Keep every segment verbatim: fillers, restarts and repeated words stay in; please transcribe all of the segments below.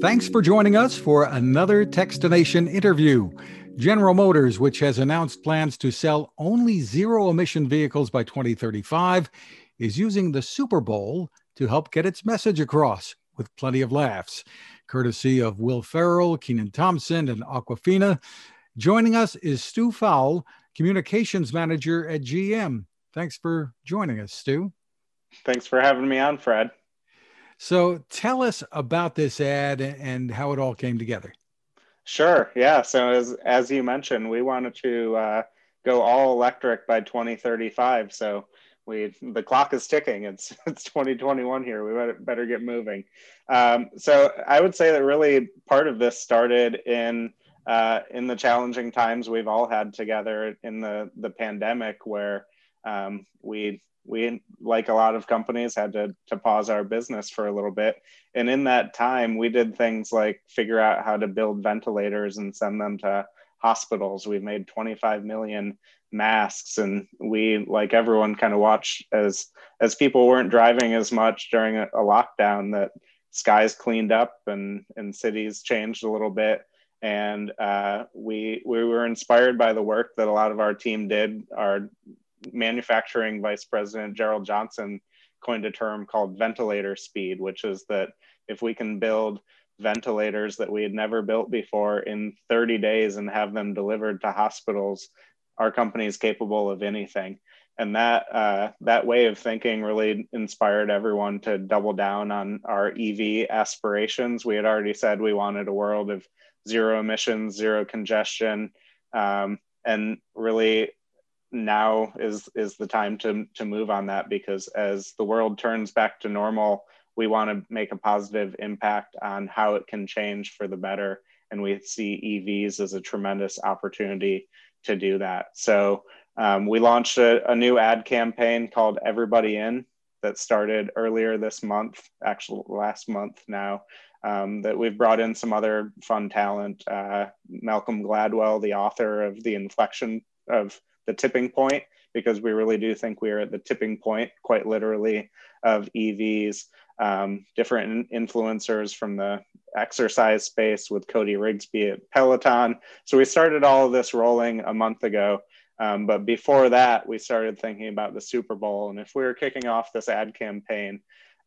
Thanks for joining us for another Techstination interview. General Motors, which has announced plans to sell only zero-emission vehicles by twenty thirty-five, is using the Super Bowl to help get its message across with plenty of laughs. Courtesy of Will Ferrell, Kenan Thompson, and Awkwafina. Joining us is Stu Fowle, Communications Manager at G M. Thanks for joining us, Stu. Thanks for having me on, Fred. So tell us about this ad and how it all came together. Sure, yeah. So as, as you mentioned, we wanted to uh, go all electric by twenty thirty-five. So we the clock is ticking. It's, it's twenty twenty-one here. We better, better get moving. Um, so I would say that really part of this started in uh, in the challenging times we've all had together in the, the pandemic where um, we... We, like a lot of companies, had to, to pause our business for a little bit. And in that time, we did things like figure out how to build ventilators and send them to hospitals. We made twenty-five million masks. And we, like everyone, kind of watched as, as people weren't driving as much during a, a lockdown, that skies cleaned up and, and cities changed a little bit. And uh, we, we were inspired by the work that a lot of our team did. Our manufacturing vice president Gerald Johnson coined a term called ventilator speed, which is that if we can build ventilators that we had never built before in thirty days and have them delivered to hospitals, our company is capable of anything. And that uh, that way of thinking really inspired everyone to double down on our E V aspirations. We had already said we wanted a world of zero emissions, zero congestion, um, and really now is is the time to to move on that, because as the world turns back to normal, we want to make a positive impact on how it can change for the better, and we see E Vs as a tremendous opportunity to do that. So um, we launched a, a new ad campaign called Everybody In that started earlier this month, actually last month now, um, that we've brought in some other fun talent. Uh, Malcolm Gladwell, the author of The Inflection of The Tipping Point, because we really do think we are at the tipping point, quite literally, of E Vs. Um, different influencers from the exercise space with Cody Rigsby at Peloton. So we started all of this rolling a month ago. Um, but before that, we started thinking about the Super Bowl. And if we were kicking off this ad campaign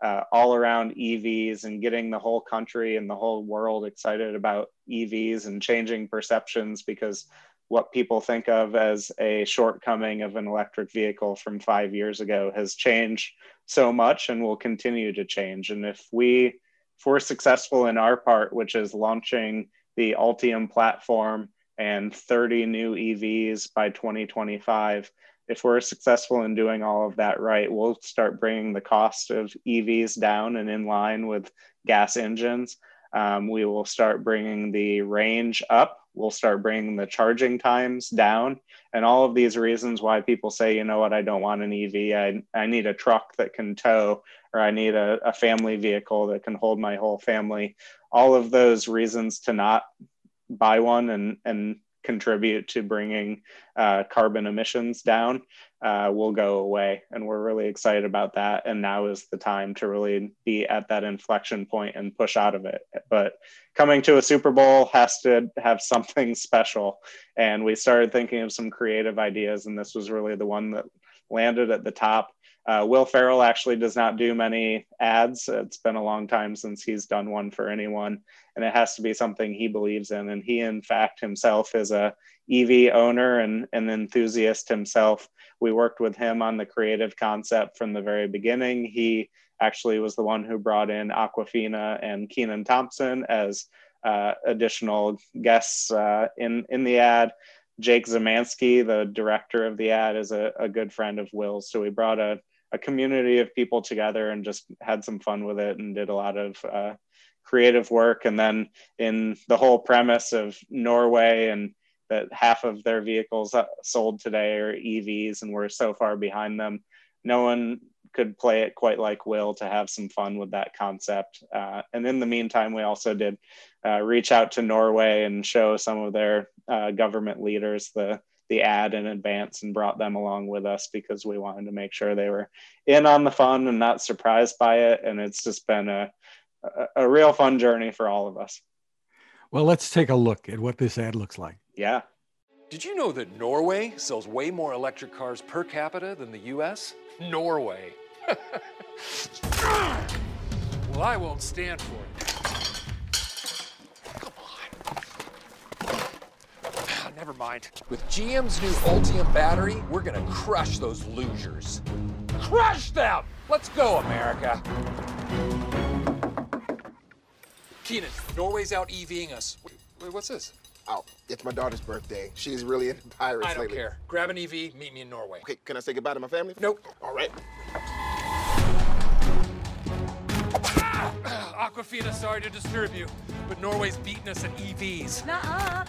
uh, all around E Vs and getting the whole country and the whole world excited about E Vs and changing perceptions, because what people think of as a shortcoming of an electric vehicle from five years ago has changed so much and will continue to change. And if, we, if we're successful in our part, which is launching the Ultium platform and thirty new E Vs by twenty twenty-five, if we're successful in doing all of that right, we'll start bringing the cost of E Vs down and in line with gas engines. Um, we will start bringing the range up. We'll start bringing the charging times down, and all of these reasons why people say, you know what, I don't want an E V. I, I need a truck that can tow, or I need a, a family vehicle that can hold my whole family. All of those reasons to not buy one and, and contribute to bringing uh, carbon emissions down uh, will go away. And we're really excited about that. And now is the time to really be at that inflection point and push out of it. But coming to a Super Bowl has to have something special. And we started thinking of some creative ideas, and this was really the one that landed at the top. Uh, Will Ferrell actually does not do many ads. It's been a long time since he's done one for anyone, and it has to be something he believes in. And he, in fact, himself is a E V owner and an enthusiast himself. We worked with him on the creative concept from the very beginning. He actually was the one who brought in Awkwafina and Kenan Thompson as uh, additional guests uh, in, in the ad. Jake Zemanski, the director of the ad, is a, a good friend of Will's. So we brought a a community of people together and just had some fun with it and did a lot of uh, creative work. And then in the whole premise of Norway and that half of their vehicles sold today are E Vs and we're so far behind them, no one could play it quite like Will to have some fun with that concept. Uh, and in the meantime, we also did uh, reach out to Norway and show some of their uh, government leaders the the ad in advance and brought them along with us, because we wanted to make sure they were in on the fun and not surprised by it. And it's just been a a, a real fun journey for all of us. Well, let's take a look at what this ad looks like. Yeah. Did you know that Norway sells way more electric cars per capita than the U S? Norway. Well, I won't stand for it. Come on. Never mind. With G M's new Ultium battery, we're gonna crush those losers. Crush them! Let's go, America. Kenan, Norway's out EVing us. Wait, wait what's this? Oh, it's my daughter's birthday. She's really into pirates lately. I don't care. Grab an E V, meet me in Norway. Okay, can I say goodbye to my family? Nope. All right. Ah! Awkwafina, sorry to disturb you, but Norway's beaten us at E Vs. Nuh-uh.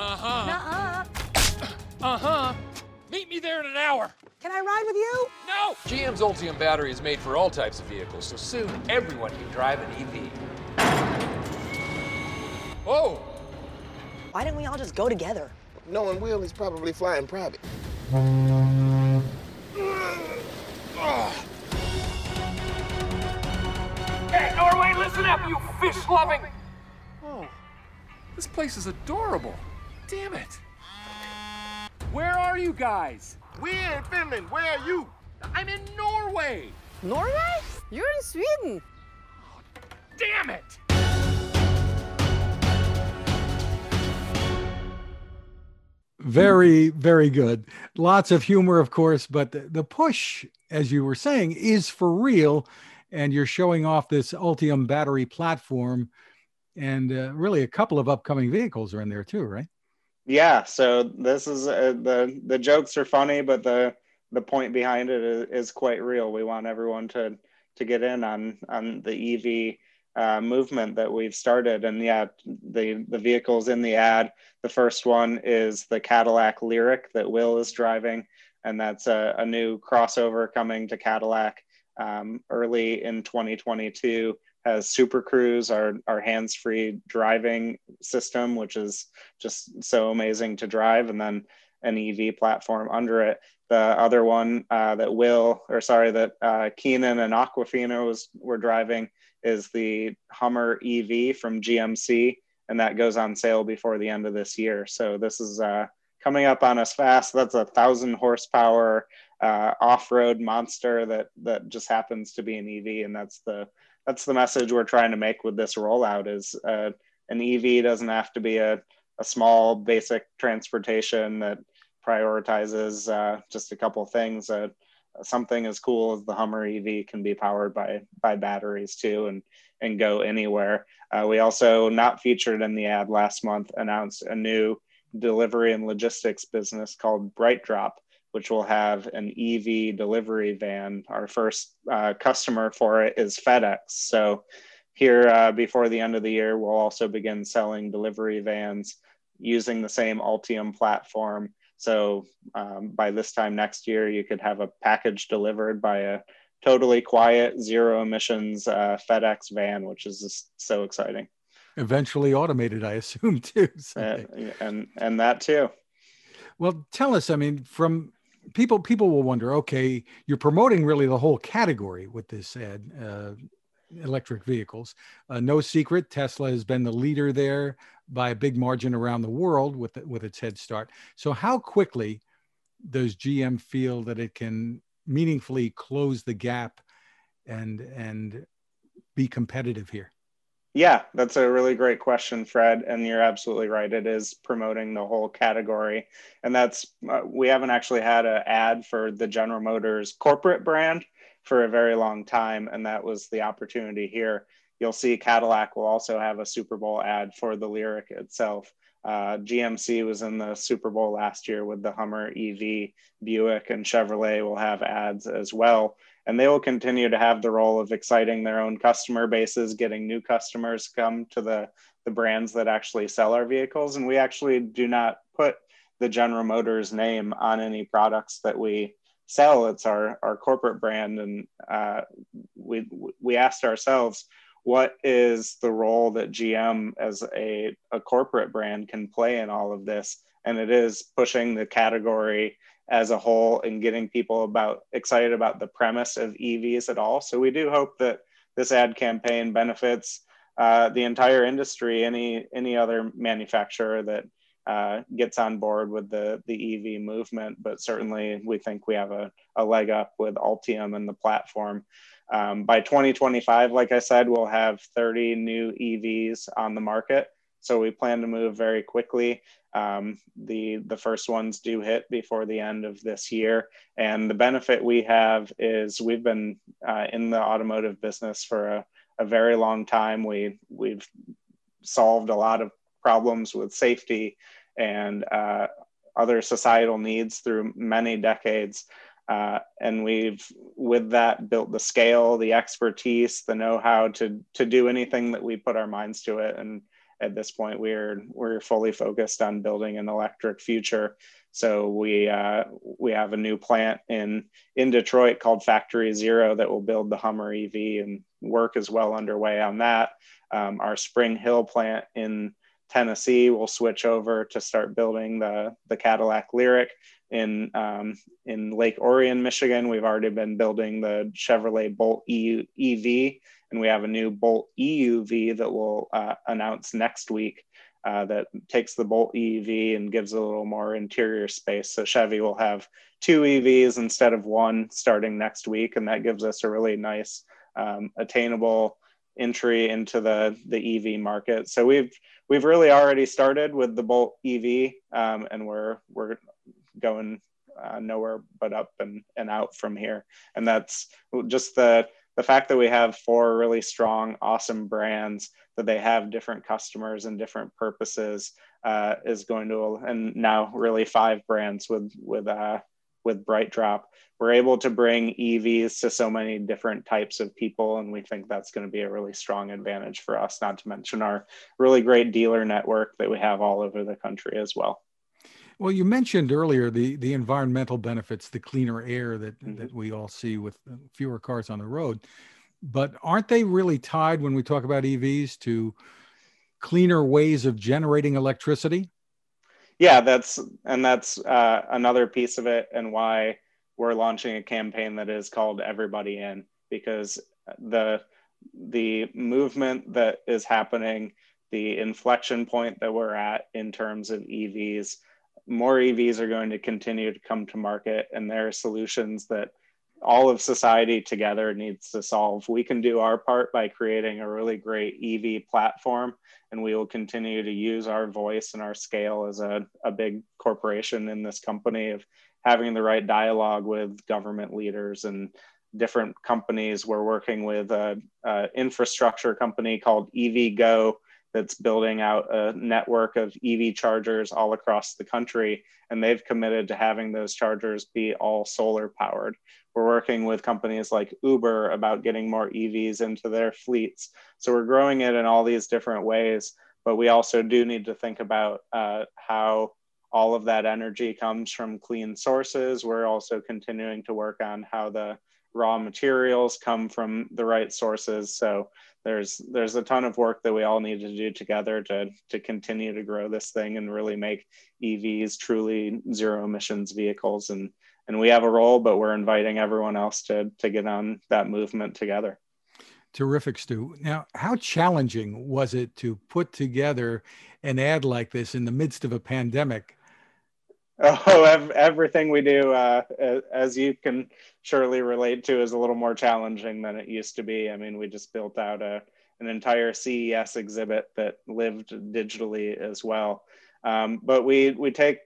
Uh-huh. Nuh-uh. Uh-huh. Meet me there in an hour. Can I ride with you? No! G M's Ultium battery is made for all types of vehicles, so soon everyone can drive an E V. Oh! Why didn't we all just go together? Knowing Will, he's probably flying private. Hey, Norway, listen up, you fish-loving... Oh, this place is adorable. Damn it. Where are you guys? We're in Finland. Where are you? I'm in Norway. Norway? You're in Sweden. Oh, damn it. Very, very good. Lots of humor, of course, but the, the push, as you were saying, is for real. And you're showing off this Ultium battery platform. And uh, really, a couple of upcoming vehicles are in there too, right? Yeah. So this is uh, the the jokes are funny, but the the point behind it is, is quite real. We want everyone to to get in on on the E V Uh, movement that we've started. And yeah, the, the vehicles in the ad, the first one is the Cadillac Lyriq that Will is driving. And that's a, a new crossover coming to Cadillac um, early in twenty twenty-two, has Super Cruise, our, our hands-free driving system, which is just so amazing to drive. And then an E V platform under it. The other one uh, that Will, or sorry, that uh, Kenan and Awkwafina was, were driving is the Hummer E V from G M C, and that goes on sale before the end of this year. So this is uh, coming up on us fast. That's a thousand horsepower uh, off-road monster that that just happens to be an E V, and that's the that's the message we're trying to make with this rollout. Is uh, an E V doesn't have to be a a small basic transportation that prioritizes uh, just a couple things. Uh, something as cool as the Hummer E V can be powered by by batteries too, and and go anywhere. Uh, we also, not featured in the ad last month, announced a new delivery and logistics business called BrightDrop, which will have an E V delivery van. Our first uh, customer for it is FedEx. So here uh, before the end of the year, we'll also begin selling delivery vans using the same Ultium platform. So um, by this time next year, you could have a package delivered by a totally quiet, zero emissions uh, FedEx van, which is just so exciting. Eventually automated, I assume, too. Uh, and and that too. Well, tell us, I mean, from people, people will wonder, okay, you're promoting really the whole category with this ad, uh, electric vehicles. Uh, no secret, Tesla has been the leader there by a big margin around the world with with its head start. So how quickly does G M feel that it can meaningfully close the gap and and be competitive here? Yeah, that's a really great question, Fred. And you're absolutely right. It is promoting the whole category. And that's, uh, we haven't actually had an ad for the General Motors corporate brand for a very long time. And that was the opportunity here. You'll see Cadillac will also have a Super Bowl ad for the Lyriq itself. Uh, G M C was in the Super Bowl last year with the Hummer E V. Buick and Chevrolet will have ads as well. And they will continue to have the role of exciting their own customer bases, getting new customers come to the, the brands that actually sell our vehicles. And we actually do not put the General Motors name on any products that we sell. It's our, our corporate brand. And uh, we, we asked ourselves, what is the role that G M as a, a corporate brand can play in all of this? And it is pushing the category as a whole and getting people about excited about the premise of E Vs at all. So we do hope that this ad campaign benefits uh, the entire industry, any any other manufacturer that uh, gets on board with the, the E V movement. But certainly we think we have a, a leg up with Ultium and the platform. Um, by twenty twenty-five, like I said, we'll have thirty new E Vs on the market. So we plan to move very quickly. Um, the, the first ones do hit before the end of this year. And the benefit we have is we've been uh, in the automotive business for a, a very long time. We, we've solved a lot of problems with safety and uh, other societal needs through many decades. Uh, and we've, with that, built the scale, the expertise, the know-how to, to do anything that we put our minds to it. And at this point, we're we're fully focused on building an electric future. So we uh, we have a new plant in in Detroit called Factory Zero that will build the Hummer E V, and work is well underway on that. Um, our Spring Hill plant in Tennessee will switch over to start building the the Cadillac Lyriq. In um, in Lake Orion, Michigan, we've already been building the Chevrolet Bolt E U, E V. And we have a new Bolt E U V that we'll uh, announce next week uh, that takes the Bolt E U V and gives a little more interior space. So Chevy will have two E Vs instead of one starting next week. And that gives us a really nice um, attainable entry into the, the E V market. So we've we've really already started with the Bolt E V, um, and we're, we're going uh, nowhere but up and, and out from here. And that's just the... The fact that we have four really strong, awesome brands, that they have different customers and different purposes, uh, is going to, and now really five brands with with uh, with BrightDrop, we're able to bring E Vs to so many different types of people, and we think that's going to be a really strong advantage for us. Not to mention our really great dealer network that we have all over the country as well. Well, you mentioned earlier the, the environmental benefits, the cleaner air that, mm-hmm. that we all see with fewer cars on the road, but aren't they really tied when we talk about E Vs to cleaner ways of generating electricity? Yeah, that's and that's uh, another piece of it, and why we're launching a campaign that is called Everybody In, because the the movement that is happening, the inflection point that we're at in terms of E Vs, more E Vs are going to continue to come to market, and there are solutions that all of society together needs to solve. We can do our part by creating a really great E V platform, and we will continue to use our voice and our scale as a, a big corporation in this company of having the right dialogue with government leaders and different companies. We're working with a, a infrastructure company called EVGo that's building out a network of E V chargers all across the country. And they've committed to having those chargers be all solar powered. We're working with companies like Uber about getting more E Vs into their fleets. So we're growing it in all these different ways, but we also do need to think about uh, how all of that energy comes from clean sources. We're also continuing to work on how the raw materials come from the right sources. So there's there's a ton of work that we all need to do together to, to continue to grow this thing and really make E Vs truly zero emissions vehicles. And, and we have a role, but we're inviting everyone else to, to get on that movement together. Terrific, Stu. Now, how challenging was it to put together an ad like this in the midst of a pandemic? Oh, ev- everything we do, uh, as you can surely relate to, is a little more challenging than it used to be. I mean, we just built out a, an entire C E S exhibit that lived digitally as well. Um, but we, we take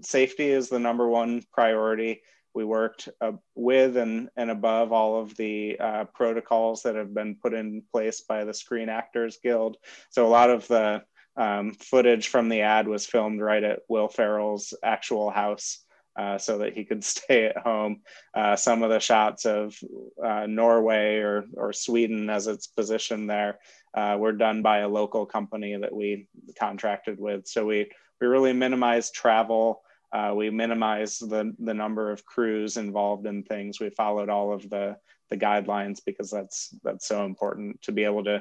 safety as the number one priority. We worked uh, with and, and above all of the uh, protocols that have been put in place by the Screen Actors Guild. So a lot of the Um, footage from the ad was filmed right at Will Ferrell's actual house uh, so that he could stay at home. Uh, some of the shots of uh, Norway or, or Sweden as it's positioned there uh, were done by a local company that we contracted with. So we, we really minimized travel. Uh, we minimized the, the number of crews involved in things. We followed all of the the guidelines because that's that's so important to be able to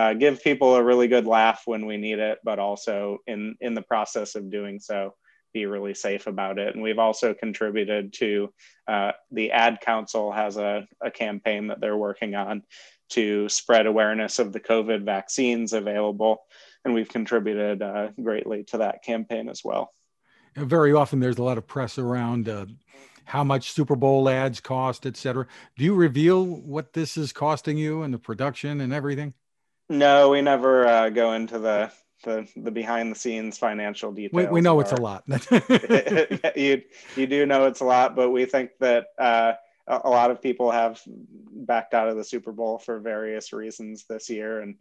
uh, give people a really good laugh when we need it, but also in in the process of doing so, be really safe about it. And we've also contributed to, uh, the Ad Council has a, a campaign that they're working on to spread awareness of the COVID vaccines available. And we've contributed uh, greatly to that campaign as well. And very often there's a lot of press around uh, how much Super Bowl ads cost, et cetera. Do you reveal what this is costing you and the production and everything? No, we never uh, go into the, the the behind the scenes financial details. We, we know it's our, a lot. you, you do know it's a lot, but we think that uh, a lot of people have backed out of the Super Bowl for various reasons this year. And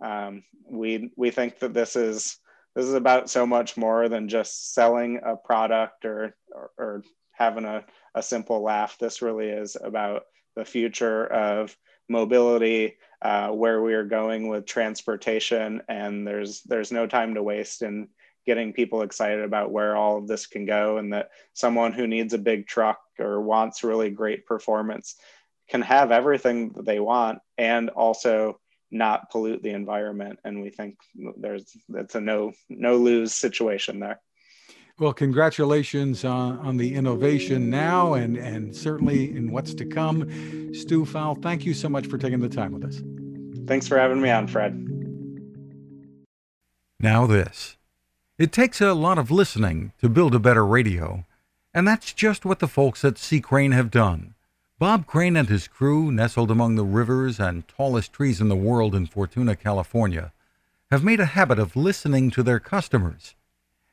um, we we think that this is this is about so much more than just selling a product or or, or having a, a simple laugh. This really is about the future of mobility, uh, where we are going with transportation, and there's there's no time to waste in getting people excited about where all of this can go, and that someone who needs a big truck or wants really great performance can have everything that they want and also not pollute the environment. And we think there's that's a no no lose situation there. Well, congratulations on, on the innovation now and, and certainly in what's to come. Stu Fowle, thank you so much for taking the time with us. Thanks for having me on, Fred. Now this. It takes a lot of listening to build a better radio, and that's just what the folks at C-Crane have done. Bob Crane and his crew, nestled among the rivers and tallest trees in the world in Fortuna, California, have made a habit of listening to their customers.